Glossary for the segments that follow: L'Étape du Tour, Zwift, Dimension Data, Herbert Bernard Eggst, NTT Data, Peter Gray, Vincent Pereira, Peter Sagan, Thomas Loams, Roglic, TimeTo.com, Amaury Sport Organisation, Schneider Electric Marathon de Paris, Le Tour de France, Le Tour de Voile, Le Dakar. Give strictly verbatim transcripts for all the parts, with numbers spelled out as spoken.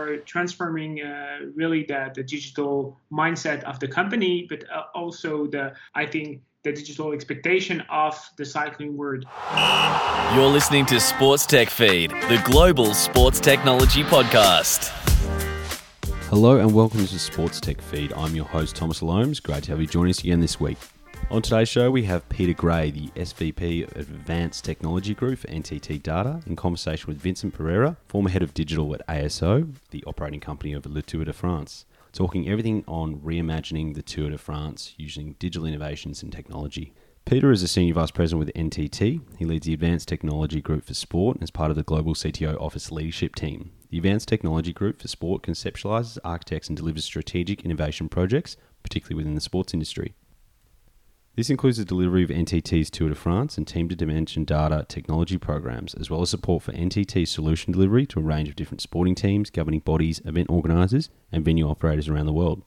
for transforming uh, really the, the digital mindset of the company, but uh, also the, I think, the digital expectation of the cycling world. You're listening to Sports Tech Feed, the global sports technology podcast. Hello and welcome to Sports Tech Feed. I'm your host, Thomas Loams. Great to have you joining us again this week. On today's show, we have Peter Gray, the S V P of Advanced Technology Group for N T T Data, in conversation with Vincent Pereira, former head of digital at A S O, the operating company of Le Tour de France, talking everything on reimagining the Tour de France using digital innovations and technology. Peter is a Senior Vice President with N T T. He leads the Advanced Technology Group for Sport as part of the Global C T O Office leadership team. The Advanced Technology Group for Sport conceptualizes, architects, and delivers strategic innovation projects, particularly within the sports industry. This includes the delivery of N T T's Tour de France and Team to Dimension data technology programs, as well as support for N T T's solution delivery to a range of different sporting teams, governing bodies, event organisers and venue operators around the world.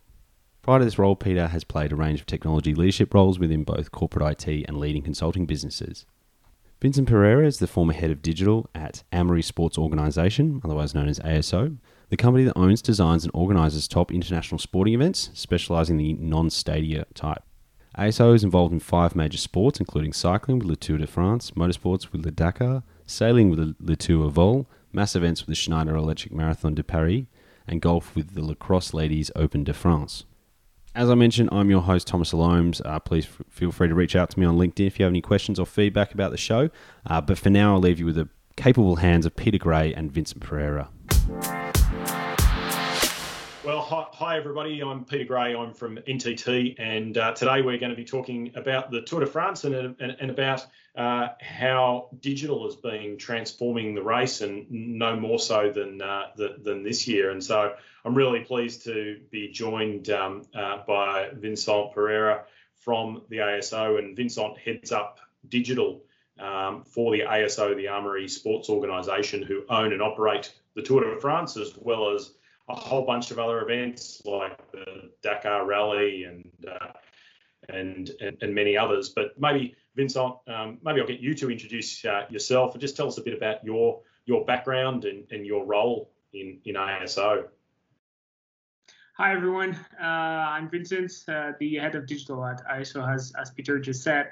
Prior to this role, Peter has played a range of technology leadership roles within both corporate I T and leading consulting businesses. Vincent Pereira is the former head of digital at Amaury Sport Organisation, otherwise known as A S O, the company that owns, designs and organises top international sporting events, specialising in the non-stadia type. A S O is involved in five major sports, including cycling with Le Tour de France, motorsports with Le Dakar, sailing with the Le Tour de Voile, mass events with the Schneider Electric Marathon de Paris, and golf with the Lacrosse Ladies Open de France. As I mentioned, I'm your host, Thomas Loams. Uh, please f- feel free to reach out to me on LinkedIn if you have any questions or feedback about the show. Uh, but for now, I'll leave you with the capable hands of Peter Gray and Vincent Pereira. Well, hi everybody, I'm Peter Gray, I'm from N T T, and uh, today we're going to be talking about the Tour de France and, and, and about uh, how digital has been transforming the race, and no more so than uh, the, than this year. And so I'm really pleased to be joined um, uh, by Vincent Pereira from the A S O, and Vincent heads up digital um, for the A S O, the Amaury Sports Organisation, who own and operate the Tour de France, as well as a whole bunch of other events like the Dakar Rally and uh, and, and and many others. But maybe Vincent, um, maybe I'll get you to introduce uh, yourself and just tell us a bit about your your background and, and your role in, in A S O. Hi everyone, uh, I'm Vincent, uh, the head of digital at A S O, as as Peter just said.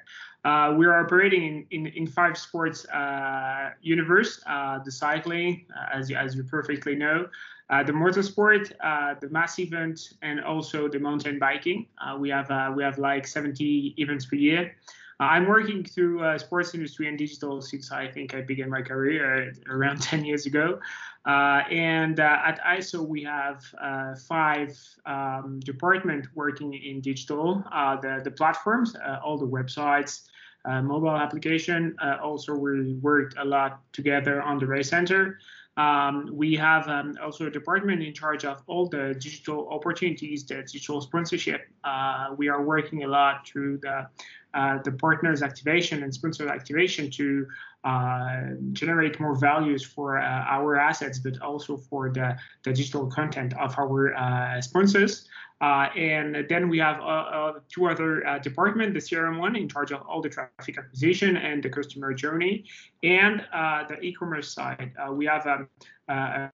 Uh, we are operating in, in, in five sports uh, universe: uh, the cycling, uh, as you as you perfectly know. Uh, the motorsport, uh, the mass event, and also the mountain biking. Uh, we have uh, we have like seventy events per year. Uh, I'm working through uh, sports industry and digital since I think I began my career around ten years ago. Uh, and uh, at A S O we have uh, five um, departments working in digital. Uh, the the platforms, uh, all the websites. Uh, mobile application. Uh, also, we worked a lot together on the race center. Um, we have um, also a department in charge of all the digital opportunities, the digital sponsorship. Uh, we are working a lot through the uh, the partners activation and sponsor activation to uh, generate more values for uh, our assets, but also for the, the digital content of our uh, sponsors. Uh, and then we have uh, uh, two other uh, departments, the C R M one in charge of all the traffic acquisition and the customer journey, and uh, the e-commerce side. Uh, we have um, uh, a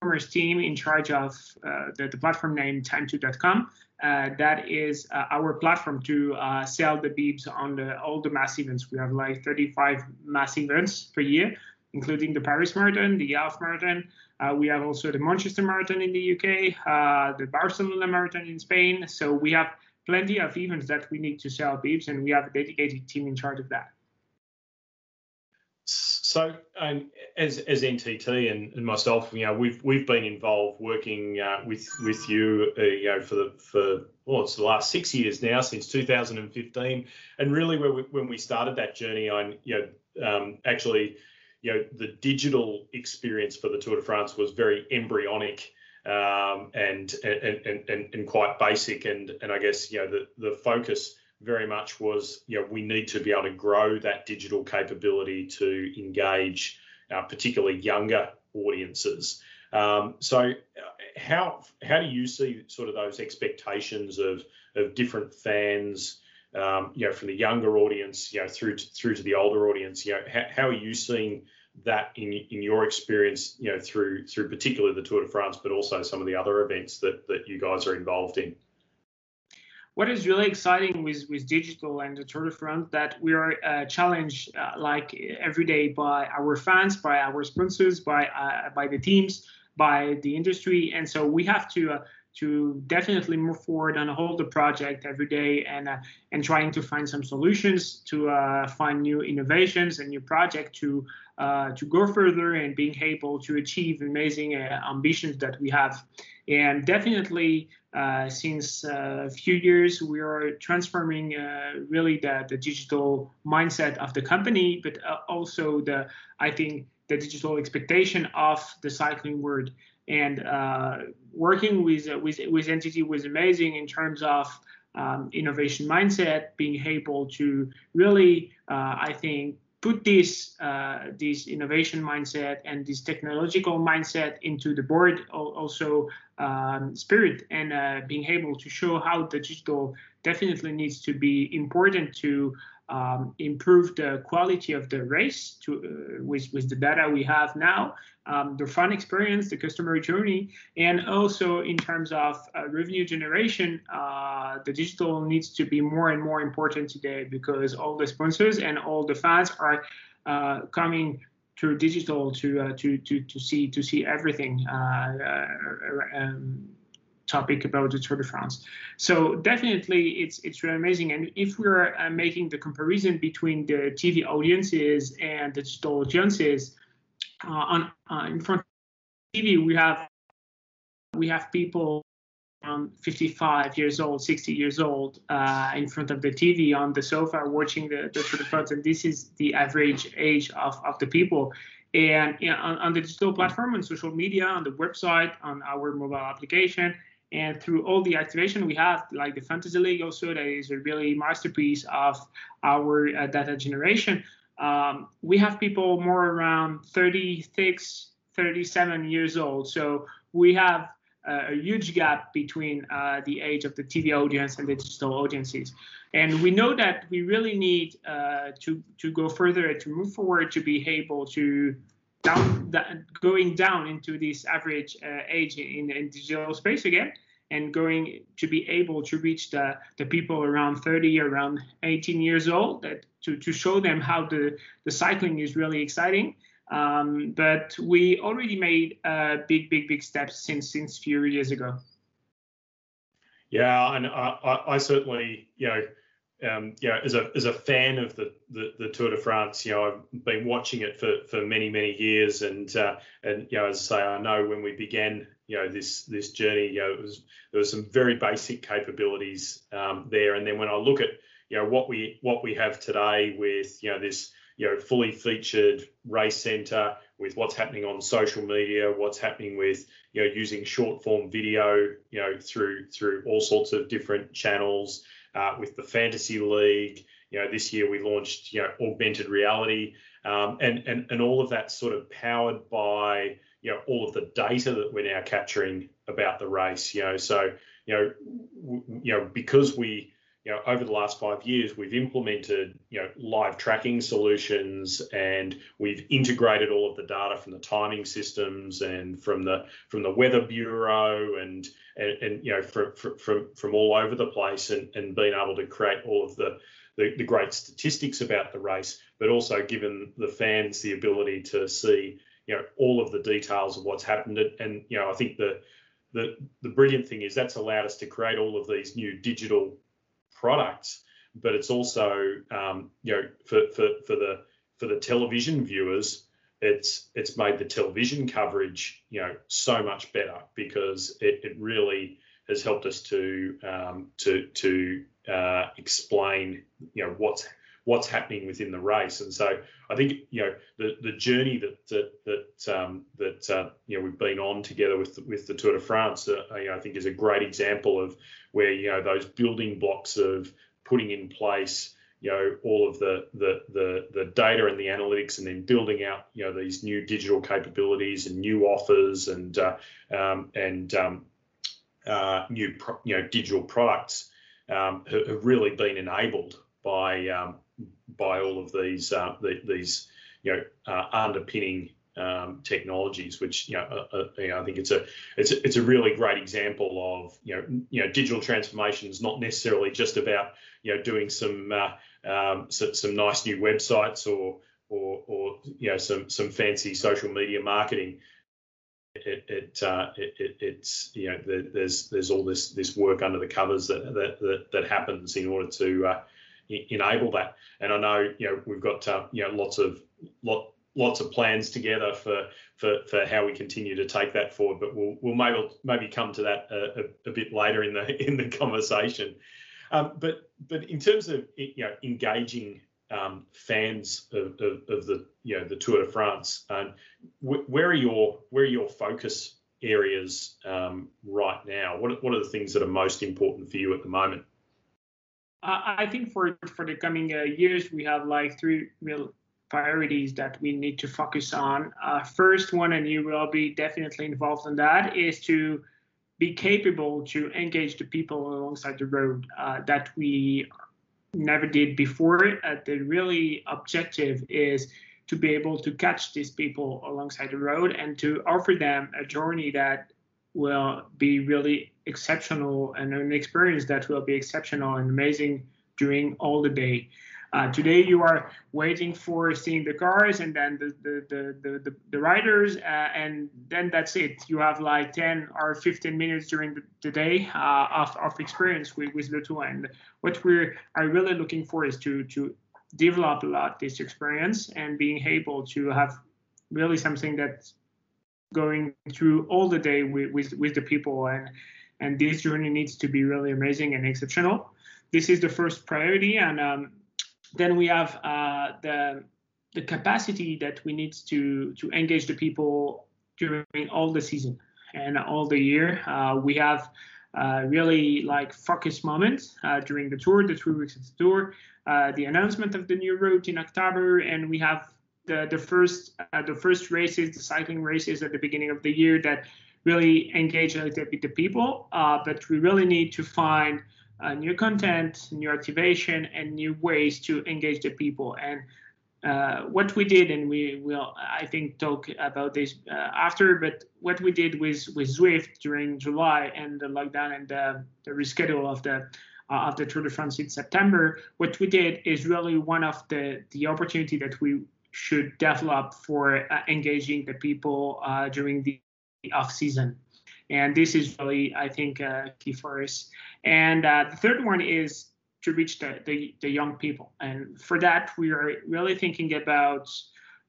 e-commerce team in charge of uh, the, the platform named Time To dot com. Uh, that is uh, our platform to uh, sell the beeps on the, all the mass events. We have like thirty-five mass events per year, including the Paris Marathon, the Half Marathon. Uh, we have also the Manchester Marathon in the U K, uh, the Barcelona Marathon in Spain. So we have plenty of events that we need to sell beeps, and we have a dedicated team in charge of that. So um, as as N T T and, and myself, you know, we've we've been involved working uh, with with you, uh, you know, for the for well, it's the last six years now, since two thousand fifteen, and really when we, when we started that journey on, you know, um, actually. You know, the digital experience for the Tour de France was very embryonic um, and, and and and and quite basic. And and I guess, you know, the, the focus very much was, you know, we need to be able to grow that digital capability to engage uh, particularly younger audiences. Um, so how how do you see sort of those expectations of of different fans? Um, you know, from the younger audience, you know, through to, through to the older audience, you know, how, how are you seeing that in in your experience, you know, through through particularly the Tour de France, but also some of the other events that that you guys are involved in? What is really exciting with, with digital and the Tour de France, that we are uh, challenged uh, like every day by our fans, by our sponsors, by uh, by the teams, by the industry, and so we have to uh, to definitely move forward and hold the project every day, and uh, and trying to find some solutions, to uh, find new innovations and new project to uh, to go further and being able to achieve amazing uh, ambitions that we have. And definitely, uh, since a uh, few years, we are transforming uh, really the, the digital mindset of the company, but uh, also the I think the digital expectation of the cycling world. And uh, working with uh, with with N T T was amazing in terms of um, innovation mindset, being able to really, uh, I think, put this uh, this innovation mindset and this technological mindset into the board, also um, spirit, and uh, being able to show how the digital definitely needs to be important to Um, improve the quality of the race to, uh, with, with the data we have now, um, the fun experience, the customer journey, and also in terms of uh, revenue generation, uh, the digital needs to be more and more important today, because all the sponsors and all the fans are uh, coming through digital to uh, to to to see to see everything. Uh, uh, um, topic about the Tour de France. So definitely it's it's really amazing. And if we're uh, making the comparison between the T V audiences and the digital audiences, uh, on uh, in front of T V, we have we have people um, fifty-five years old, sixty years old, uh, in front of the T V on the sofa watching the, the Tour de France. And this is the average age of, of the people. And you know, on, on the digital platform, on social media, on the website, on our mobile application, and through all the activation we have, like the Fantasy League also, that is a really masterpiece of our uh, data generation. Um, we have people more around thirty-six, thirty-seven years old. So we have uh, a huge gap between uh, the age of the T V audience and the digital audiences. And we know that we really need uh, to, to go further, to move forward, to be able to down that going down into this average uh, age in, in digital space again, and going to be able to reach the the people around thirty, around eighteen years old, that to to show them how the the cycling is really exciting. Um, but we already made uh, big big big steps since since few years ago. Yeah, and I I certainly, you know, Um, you know, as a as a fan of the, the the Tour de France, you know, I've been watching it for for many many years, and uh, and you know, as I say, I know when we began, you know, this this journey, you know, it was there was some very basic capabilities um, there, and then when I look at, you know, what we what we have today with, you know, this, you know, fully featured race centre, with what's happening on social media, what's happening with, you know, using short form video, you know, through through all sorts of different channels. Uh, with the Fantasy League, you know, this year we launched, you know, augmented reality, um, and and and all of that sort of powered by, you know, all of the data that we're now capturing about the race, you know. So, you know, w- you know, because we, you know, over the last five years we've implemented, you know, live tracking solutions, and we've integrated all of the data from the timing systems and from the from the weather bureau and. And, and you know, from from from all over the place, and, and being able to create all of the, the the great statistics about the race, but also given the fans the ability to see, you know, all of the details of what's happened. And, and you know, I think the the the brilliant thing is that's allowed us to create all of these new digital products, but it's also um, you know, for for for the for the television viewers, it's it's made the television coverage, you know, so much better, because it, it really has helped us to um, to to uh, explain, you know, what's what's happening within the race. And so I think, you know, the the journey that that that um, that uh, you know, we've been on together with with the Tour de France, uh, you know, I think is a great example of where, you know, those building blocks of putting in place, you know, all of the, the the the data and the analytics, and then building out, you know, these new digital capabilities and new offers and uh, um, and um, uh, new pro- you know digital products um, have really been enabled by um, by all of these uh, the, these you know, uh, underpinning um, technologies, which, you know, uh, uh, you know, I think it's a it's a, it's a really great example of, you know, you know, digital transformation is not necessarily just about, you know, doing some uh, um, so, some nice new websites or or or you know some some fancy social media marketing. It, it, uh, it, it it's you know the, there's there's all this this work under the covers that that that, that happens in order to uh, enable that. And I know you know we've got uh, you know lots of lot lots of plans together for for for how we continue to take that forward. But we'll we'll maybe maybe come to that a, a, a bit later in the in the conversation. Um, but but in terms of you know engaging um, fans of, of, of the you know the Tour de France, um, wh where are your where are your focus areas um, right now? What what are the things that are most important for you at the moment? I think for for the coming uh, years, we have like three real priorities that we need to focus on. Uh, first one, and you will be definitely involved in that, is to be capable to engage the people alongside the road uh, that we never did before. Uh, the really objective is to be able to catch these people alongside the road and to offer them a journey that will be really exceptional and an experience that will be exceptional and amazing during all the day. Uh, today you are waiting for seeing the cars and then the the the the, the riders, uh, and then that's it. You have like ten or fifteen minutes during the, the day uh, of of experience with with Le Tour. And what we're are really looking for is to to develop a lot this experience and being able to have really something that's going through all the day with, with, with the people, and and this journey needs to be really amazing and exceptional. This is the first priority, and um, then we have uh, the the capacity that we need to to engage the people during all the season and all the year. Uh, we have uh, really like focus moments uh, during the tour, the three weeks of the tour, uh, the announcement of the new route in October, and we have The, the first uh, the first races, the cycling races at the beginning of the year that really engage a little bit the people. Uh, but we really need to find uh, new content, new activation, and new ways to engage the people. And uh, what we did, and we will, I think, talk about this uh, after. But what we did with with Zwift during July and the lockdown and the, the reschedule of the. Uh, of the Tour de France in September, what we did is really one of the the opportunity that we should develop for uh, engaging the people uh, during the off season. And this is really, I think, uh, key for us. And uh, the third one is to reach the, the, the young people. And for that, we are really thinking about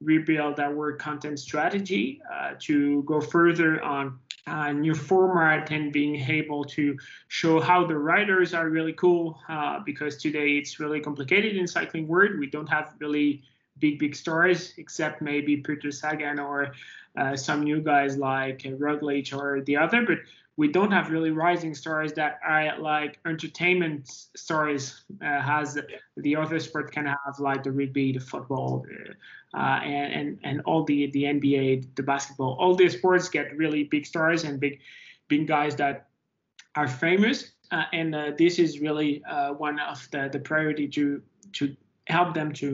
rebuild our content strategy uh, to go further on Uh, new format and being able to show how the riders are really cool, uh, because today it's really complicated in cycling world. We don't have really big, big stars except maybe Peter Sagan or uh, some new guys like Roglic or the other, but we don't have really rising stars that are like entertainment stars uh, has the other sport can have, like the rugby, the football, uh, and, and and all the the N B A, the basketball. All these sports get really big stars and big big guys that are famous. Uh, and uh, this is really uh, one of the the priority to to help them to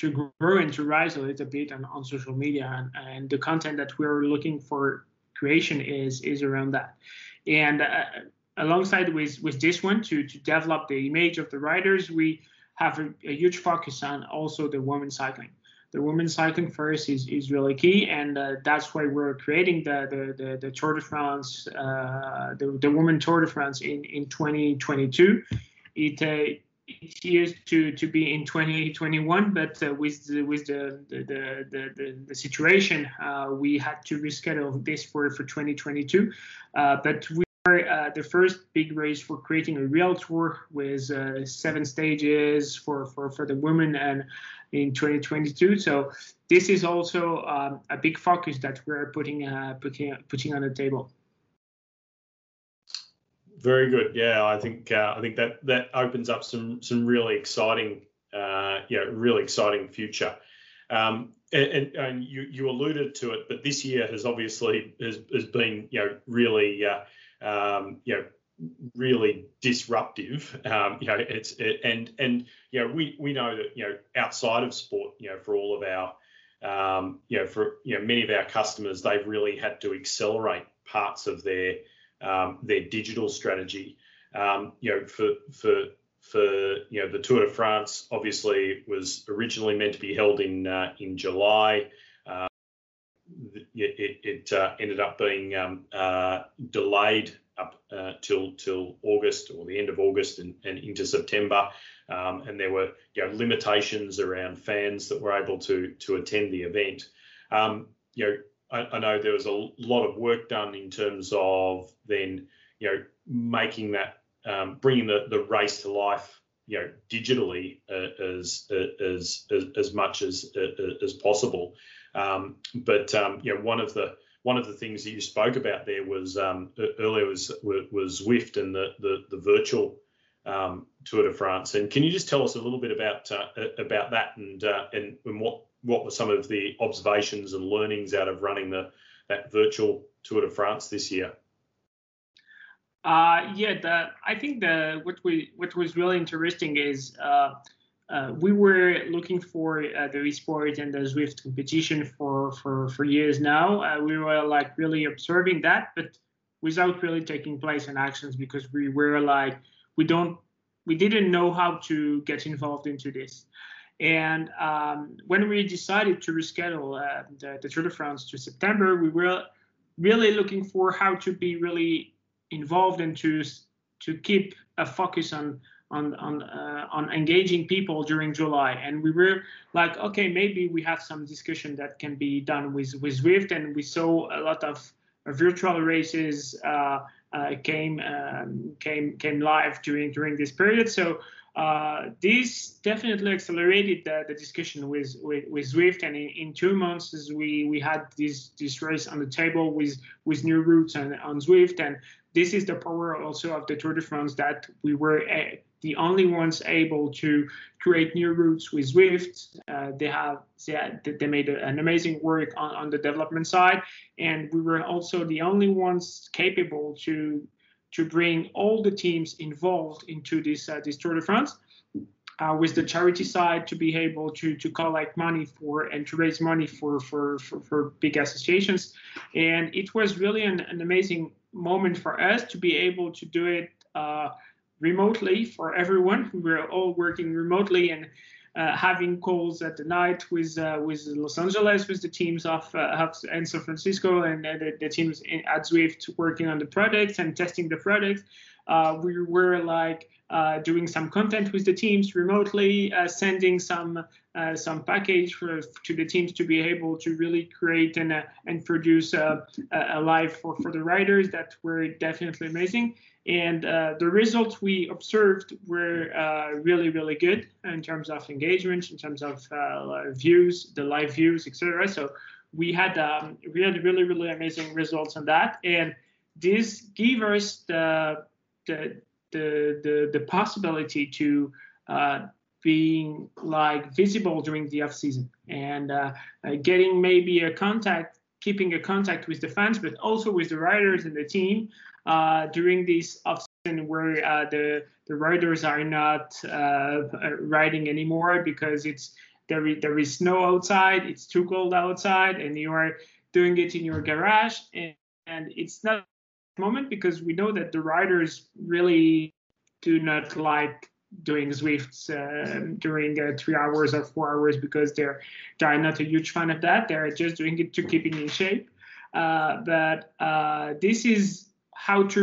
to grow and to rise a little bit on, on social media, and, and the content that we're looking for. Creation is is around that, and uh, alongside with with this one to to develop the image of the riders, we have a, a huge focus on also the women's cycling. The women's cycling for us is is really key, and uh, that's why we're creating the the the, the Tour de France, uh, the the Women Tour de France in in twenty twenty-two. It. Uh, It used to to be in twenty twenty-one, but uh, with the, with the the the the, the situation, uh, we had to reschedule this for for twenty twenty-two. Uh, but we are uh, the first big race for creating a real tour with uh, seven stages for for for the women, and in twenty twenty-two. So this is also um, a big focus that we're putting uh, putting putting on the table. Very good. Yeah, I think uh, I think that that opens up some some really exciting, uh, yeah, really exciting future. Um, and, and you you alluded to it, but this year has obviously has, has been you know really uh, um, you know really disruptive. Um, you know it's it, and and you know we we know that you know outside of sport, you know for all of our um, you know, for you know many of our customers, they've really had to accelerate parts of their um, their digital strategy. Um, you know, for for for you know, the Tour de France obviously was originally meant to be held in uh, in July. Uh, it it uh, ended up being um, uh, delayed up uh, till till August, or the end of August, and, and into September. Um, and there were you know, limitations around fans that were able to to attend the event. Um, you know, I, I know there was a lot of work done in terms of then you know making that um, bringing the, the race to life you know digitally uh, as as as much as as possible. Um, but um, you know one of the one of the things that you spoke about there was um, earlier was was Zwift and the the, the virtual um Tour de France. And can you just tell us a little bit about uh, about that and uh, and, and what what were some of the observations and learnings out of running the that virtual Tour de France this year? Uh yeah the, I think the what we what was really interesting is uh, uh we were looking for uh, the eSport and the Zwift competition for for for years now. Uh, we were like really observing that, but without really taking place in actions, because we were like We don't, we didn't know how to get involved into this. And um, when we decided to reschedule uh, the, the Tour de France to September, we were really looking for how to be really involved and to to keep a focus on on on uh, on engaging people during July. And we were like, okay, maybe we have some discussion that can be done with with Zwift. And we saw a lot of uh, virtual races. Uh, Uh, came um, came came live during during this period. So uh, this definitely accelerated the, the discussion with, with with Zwift. And in, in two months, as we we had this this race on the table with with new routes on on Zwift. And this is the power also of the Tour de France, that we were uh, the only ones able to create new routes with Zwift. Uh, they have they, had, they made an amazing work on, on the development side, and we were also the only ones capable to to bring all the teams involved into this uh, this Tour de France, uh, with the charity side to be able to to collect money for and to raise money for for for, for big associations. And it was really an, an amazing moment for us to be able to do it Uh, remotely for everyone. We were all working remotely and uh, having calls at the night with uh, with Los Angeles, with the teams of uh, and San Francisco, and uh, the, the teams in, at Zwift working on the products and testing the products. Uh, we were like uh, doing some content with the teams remotely, uh, sending some uh, some package for, to the teams to be able to really create and uh, and produce uh, a live for for the riders. That were definitely amazing. And uh, the results we observed were uh, really, really good in terms of engagement, in terms of uh, views, the live views, et cetera. So we had um, we had really, really amazing results on that, and this gave us the the the the, the possibility to uh, being like visible during the off season and uh, getting maybe a contact, keeping a contact with the fans, but also with the riders and the team. Uh, during this off-season where uh, the the riders are not uh, riding anymore because it's there is, there is snow outside, it's too cold outside, and you are doing it in your garage, and, and it's not a moment, because we know that the riders really do not like doing Zwifts uh, during uh, three hours or four hours because they're they're not a huge fan of that. They're just doing it to keep it in shape. Uh, but uh, this is how to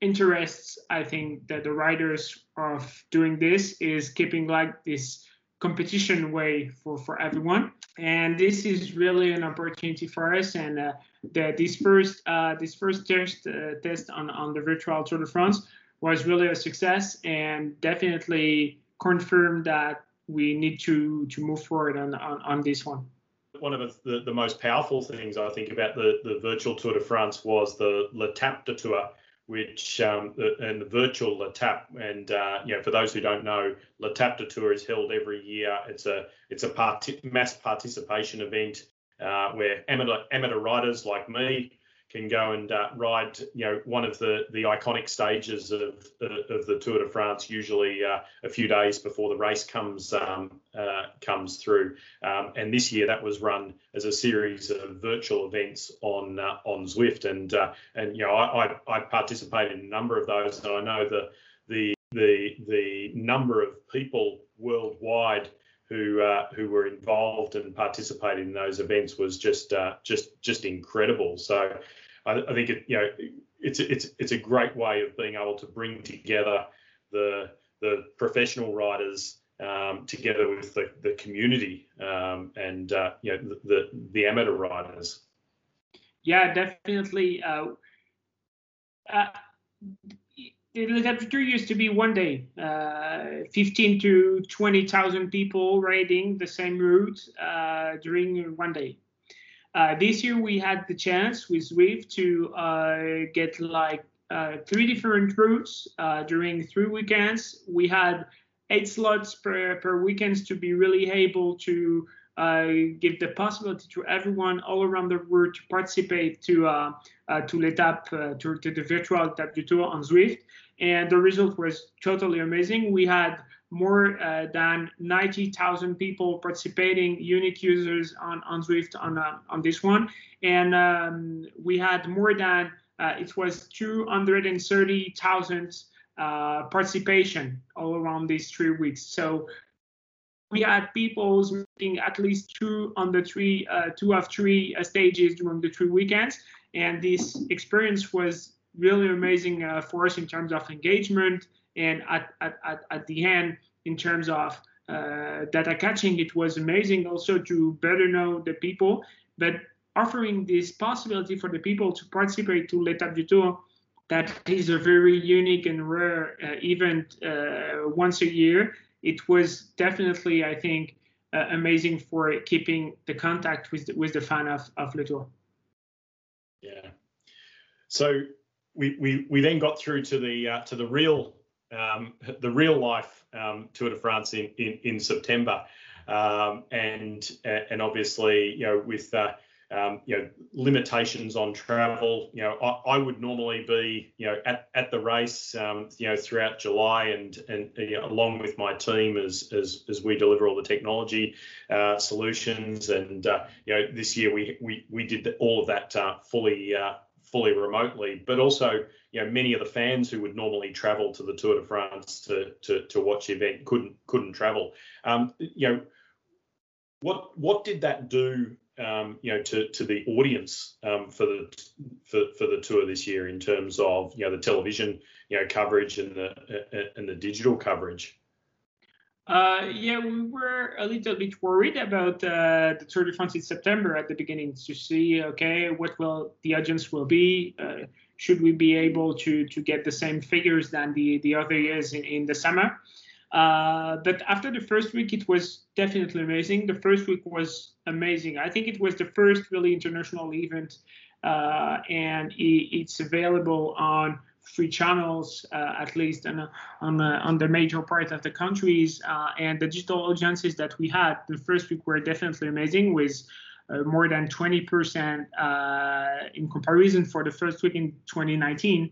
interests, I think, that the riders of doing this is keeping like this competition way for, for everyone. And this is really an opportunity for us. And uh, the, this first uh, this first test, uh, test on, on the virtual Tour de France was really a success, and definitely confirmed that we need to, to move forward on, on, on this one. One of the, the most powerful things I think about the, the virtual Tour de France was the L'Étape du Tour, which um, the, and the virtual L'Étape. And uh, you know, for those who don't know, L'Étape du Tour is held every year. It's a it's a part- mass participation event uh, where amateur amateur riders like me can go and uh, ride, you know, one of the the iconic stages of of the Tour de France, usually uh, a few days before the race comes um, uh, comes through. Um, and this year, that was run as a series of virtual events on uh, on Zwift. And uh, and you know, I, I I participated in a number of those, and I know the the the the number of people worldwide who uh, who were involved and participated in those events was just uh, just just incredible. So I, I think it, you know, it's it's it's a great way of being able to bring together the the professional riders um, together with the the community um, and uh, you know, the, the the amateur riders. Yeah, definitely. Uh, uh, The L'Étape du Tour used to be one day, uh, fifteen to twenty thousand people riding the same route uh, during one day. Uh, this year we had the chance with Zwift to uh, get like uh, three different routes uh, during three weekends. We had eight slots per, per weekend to be really able to uh, give the possibility to everyone all around the world to participate to uh, uh, to L'Étape, uh, to, to the virtual L'Étape du Tour on Zwift. And the result was totally amazing. We had more uh, than ninety thousand people participating, unique users on, on Zwift on, uh, on this one. And um, we had more than, uh, it was two hundred thirty thousand uh, participation all around these three weeks. So we had people making at least two on the three, uh, two of three uh, stages during the three weekends. And this experience was really amazing uh, for us in terms of engagement, and at at, at, at the end in terms of uh, data catching. It was amazing also to better know the people, but offering this possibility for the people to participate to L'Étape du Tour, that is a very unique and rare uh, event uh, once a year. It was definitely, I think, uh, amazing for keeping the contact with the, with the fan of, of Le Tour. Yeah. So We, we we then got through to the uh, to the real um, the real life um, Tour de France in in, in September, um, and and obviously, you know, with uh, um, you know, limitations on travel, you know, I, I would normally be, you know, at, at the race um, you know, throughout July, and and you know, along with my team as as as we deliver all the technology uh, solutions, and uh, you know, this year we we we did all of that uh, fully. Uh, fully remotely, but also, you know, many of the fans who would normally travel to the Tour de France to to, to watch the event couldn't couldn't travel. Um, you know, what what did that do, um, you know, to to the audience um, for the for, for the tour this year in terms of, you know, the television, you know, coverage and the uh, and the digital coverage? Uh, yeah, we were a little bit worried about uh, the Tour de France in September at the beginning to see, okay, what will the audience will be? Uh, should we be able to to get the same figures than the, the other years in, in the summer? Uh, but after the first week, it was definitely amazing. The first week was amazing. I think it was the first really international event, uh, and it, it's available on free channels, uh, at least on on, uh, on the major part of the countries, uh, and the digital audiences that we had the first week were definitely amazing, with uh, more than twenty percent uh, in comparison for the first week in twenty nineteen.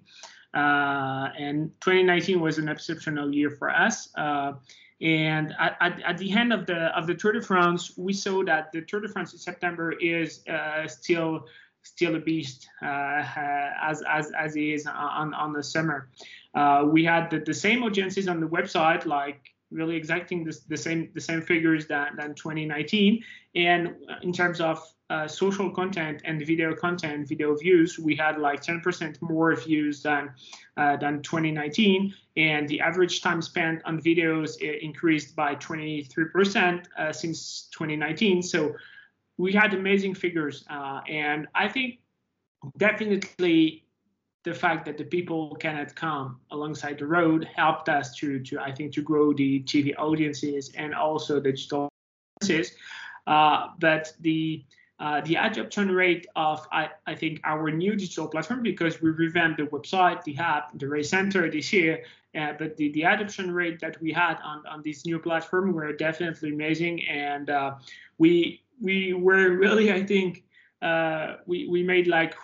Uh, and twenty nineteen was an exceptional year for us. Uh, and at, at, at the end of the of the Tour de France, we saw that the Tour de France in September is uh, still still a beast uh, uh, as as as he is on on the summer. Uh, we had the, the same audiences on the website, like really exacting the, the same the same figures than than twenty nineteen. And in terms of uh, social content and video content, video views, we had like ten percent more views than uh, than twenty nineteen. And the average time spent on videos increased by twenty-three percent uh, since twenty nineteen. So we had amazing figures, uh, and I think definitely the fact that the people cannot come alongside the road helped us to, to I think, to grow the T V audiences and also the digital audiences. Uh, but the uh, the adoption rate of, I, I think, our new digital platform, because we revamped the website, the app, the race center this year, uh, but the, the adoption rate that we had on, on this new platform were definitely amazing, and uh, we... We were really, I think, uh, we, we made like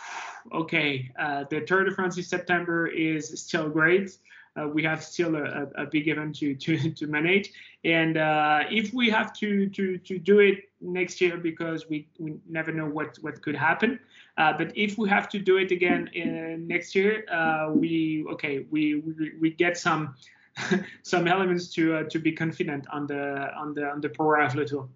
okay, uh, the Tour de France in September is still great. Uh, we have still a, a big event to, to, to manage. And uh, if we have to, to, to do it next year, because we, we never know what, what could happen. Uh, but if we have to do it again in next year, uh, we, okay, we, we, we get some, some elements to, uh, to be confident on the, on the, on the power of Le Tour.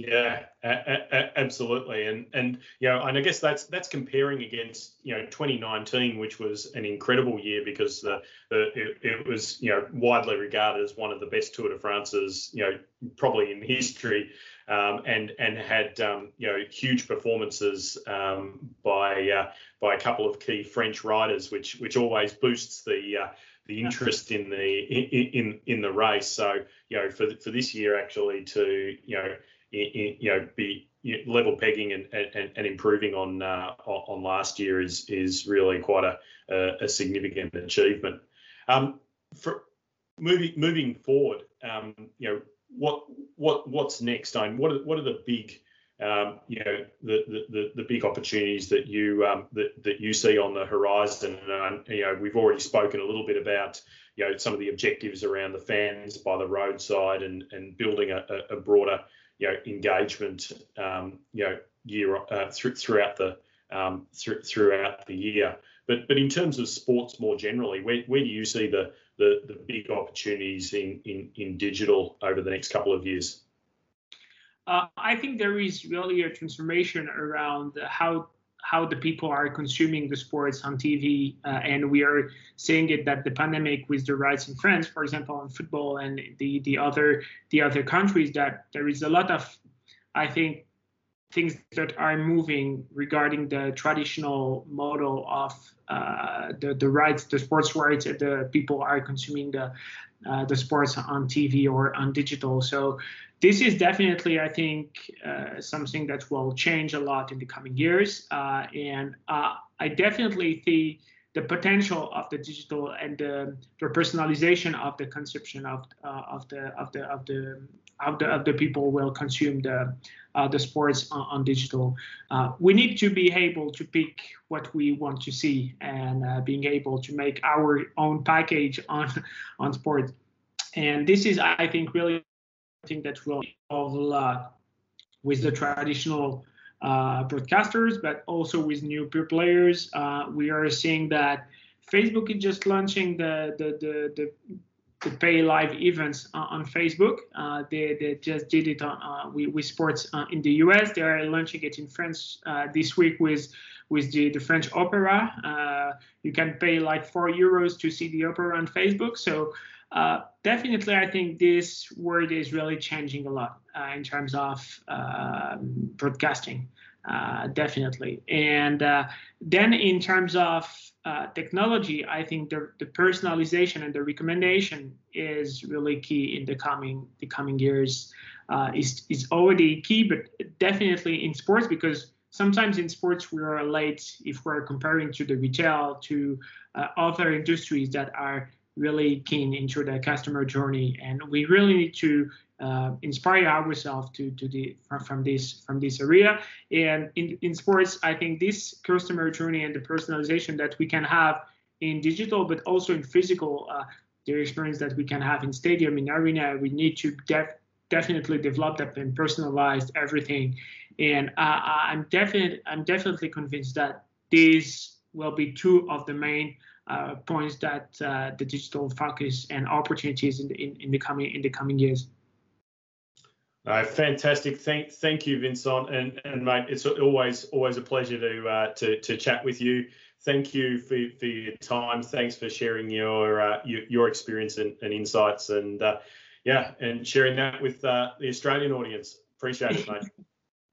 Yeah, a, a, absolutely, and and you know, and I guess that's that's comparing against you know twenty nineteen, which was an incredible year because the, the it, it was you know widely regarded as one of the best Tour de France's you know probably in history, um, and and had um, you know huge performances um, by uh, by a couple of key French riders, which which always boosts the. Uh, the interest in the in, in in the race. So you know for for this year actually to you know in, in, you know be level pegging and and, and improving on uh, on last year is is really quite a a significant achievement. Um, for moving moving forward, um, you know what what what's next? I mean, what are, what are the big Um, you know the, the the the big opportunities that you um, that that you see on the horizon, and uh, you know we've already spoken a little bit about you know some of the objectives around the fans by the roadside and and building a, a broader you know engagement um, you know year uh, th- throughout the um, th- throughout the year. But but in terms of sports more generally, where where do you see the the, the big opportunities in, in in digital over the next couple of years? Uh, I think there is really a transformation around how how the people are consuming the sports on T V, uh, and we are seeing it that the pandemic with the rise in France, for example, on football and the the other the other countries, that there is a lot of, I think, things that are moving regarding the traditional model of uh, the the rights, the sports rights that the people are consuming the uh, the sports on T V or on digital. So. This is definitely, I think, uh, something that will change a lot in the coming years. Uh, and uh, I definitely see the potential of the digital and the, the personalization of the consumption of uh, of the of the of the of the of the people will consume the uh, the sports on, on digital. Uh, we need to be able to pick what we want to see and uh, being able to make our own package on on sports. And this is, I think, really. I think that will evolve a lot with the traditional uh, broadcasters, but also with new peer players. Uh, we are seeing that Facebook is just launching the the the, the, the pay live events on, on Facebook. Uh, they they just did it on uh, with, with sports uh, in the U S. They are launching it in France uh, this week with. with the, the French opera. Uh, you can pay like four euros to see the opera on Facebook. So uh, definitely, I think this world is really changing a lot uh, in terms of uh, broadcasting, uh, definitely. And uh, then in terms of uh, technology, I think the, the personalization and the recommendation is really key in the coming the coming years. Uh, is is already key, but definitely in sports, because sometimes in sports we are late if we're comparing to the retail, to uh, other industries that are really keen into the customer journey, and we really need to uh, inspire ourselves to to the from this from this area. And in, in sports, I think this customer journey and the personalization that we can have in digital, but also in physical, uh, the experience that we can have in stadium, in arena, we need to def- definitely develop that and personalize everything. And uh, I'm definitely, I'm definitely convinced that these will be two of the main uh, points that uh, the digital focus and opportunities in the, in, in the coming in the coming years. Uh, fantastic, thank thank you, Vincent, and and mate, it's always always a pleasure to uh, to to chat with you. Thank you for, for your time. Thanks for sharing your uh, your, your experience and, and insights, and uh, yeah, and sharing that with uh, the Australian audience. Appreciate it, mate.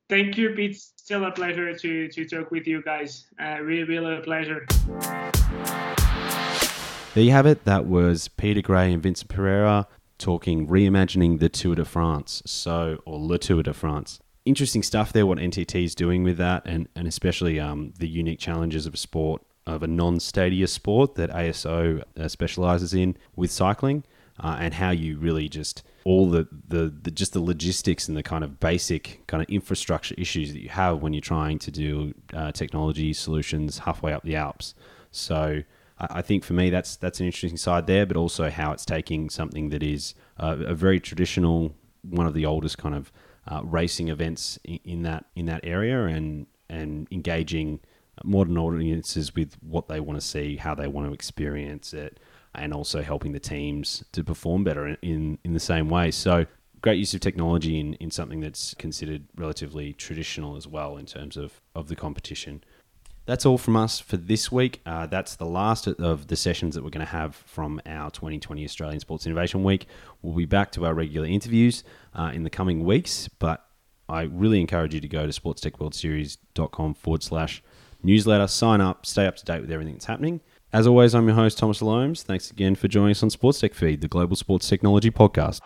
Thank you, Pete. Still a pleasure to, to talk with you guys. Uh, really, really a pleasure. There you have it. That was Peter Gray and Vincent Pereira talking reimagining the Tour de France, so or Le Tour de France. Interesting stuff there, what N T T is doing with that, and, and especially um, the unique challenges of a sport, of a non-stadia sport that A S O uh, specialises in with cycling, uh, and how you really just all the, the, the just the logistics and the kind of basic kind of infrastructure issues that you have when you're trying to do uh, technology solutions halfway up the Alps. So I, I think for me that's that's an interesting side there, but also how it's taking something that is uh, a very traditional, one of the oldest kind of uh, racing events in, in that in that area, and and engaging modern audiences with what they want to see, how they want to experience it, and also helping the teams to perform better in, in, in the same way. So great use of technology in, in something that's considered relatively traditional as well in terms of, of the competition. That's all from us for this week. Uh, that's the last of the sessions that we're going to have from our twenty twenty Australian Sports Innovation Week. We'll be back to our regular interviews uh, in the coming weeks, but I really encourage you to go to sports tech world series dot com forward slash newsletter, sign up, stay up to date with everything that's happening. As always, I'm your host, Thomas Loams. Thanks again for joining us on Sports Tech Feed, the global sports technology podcast.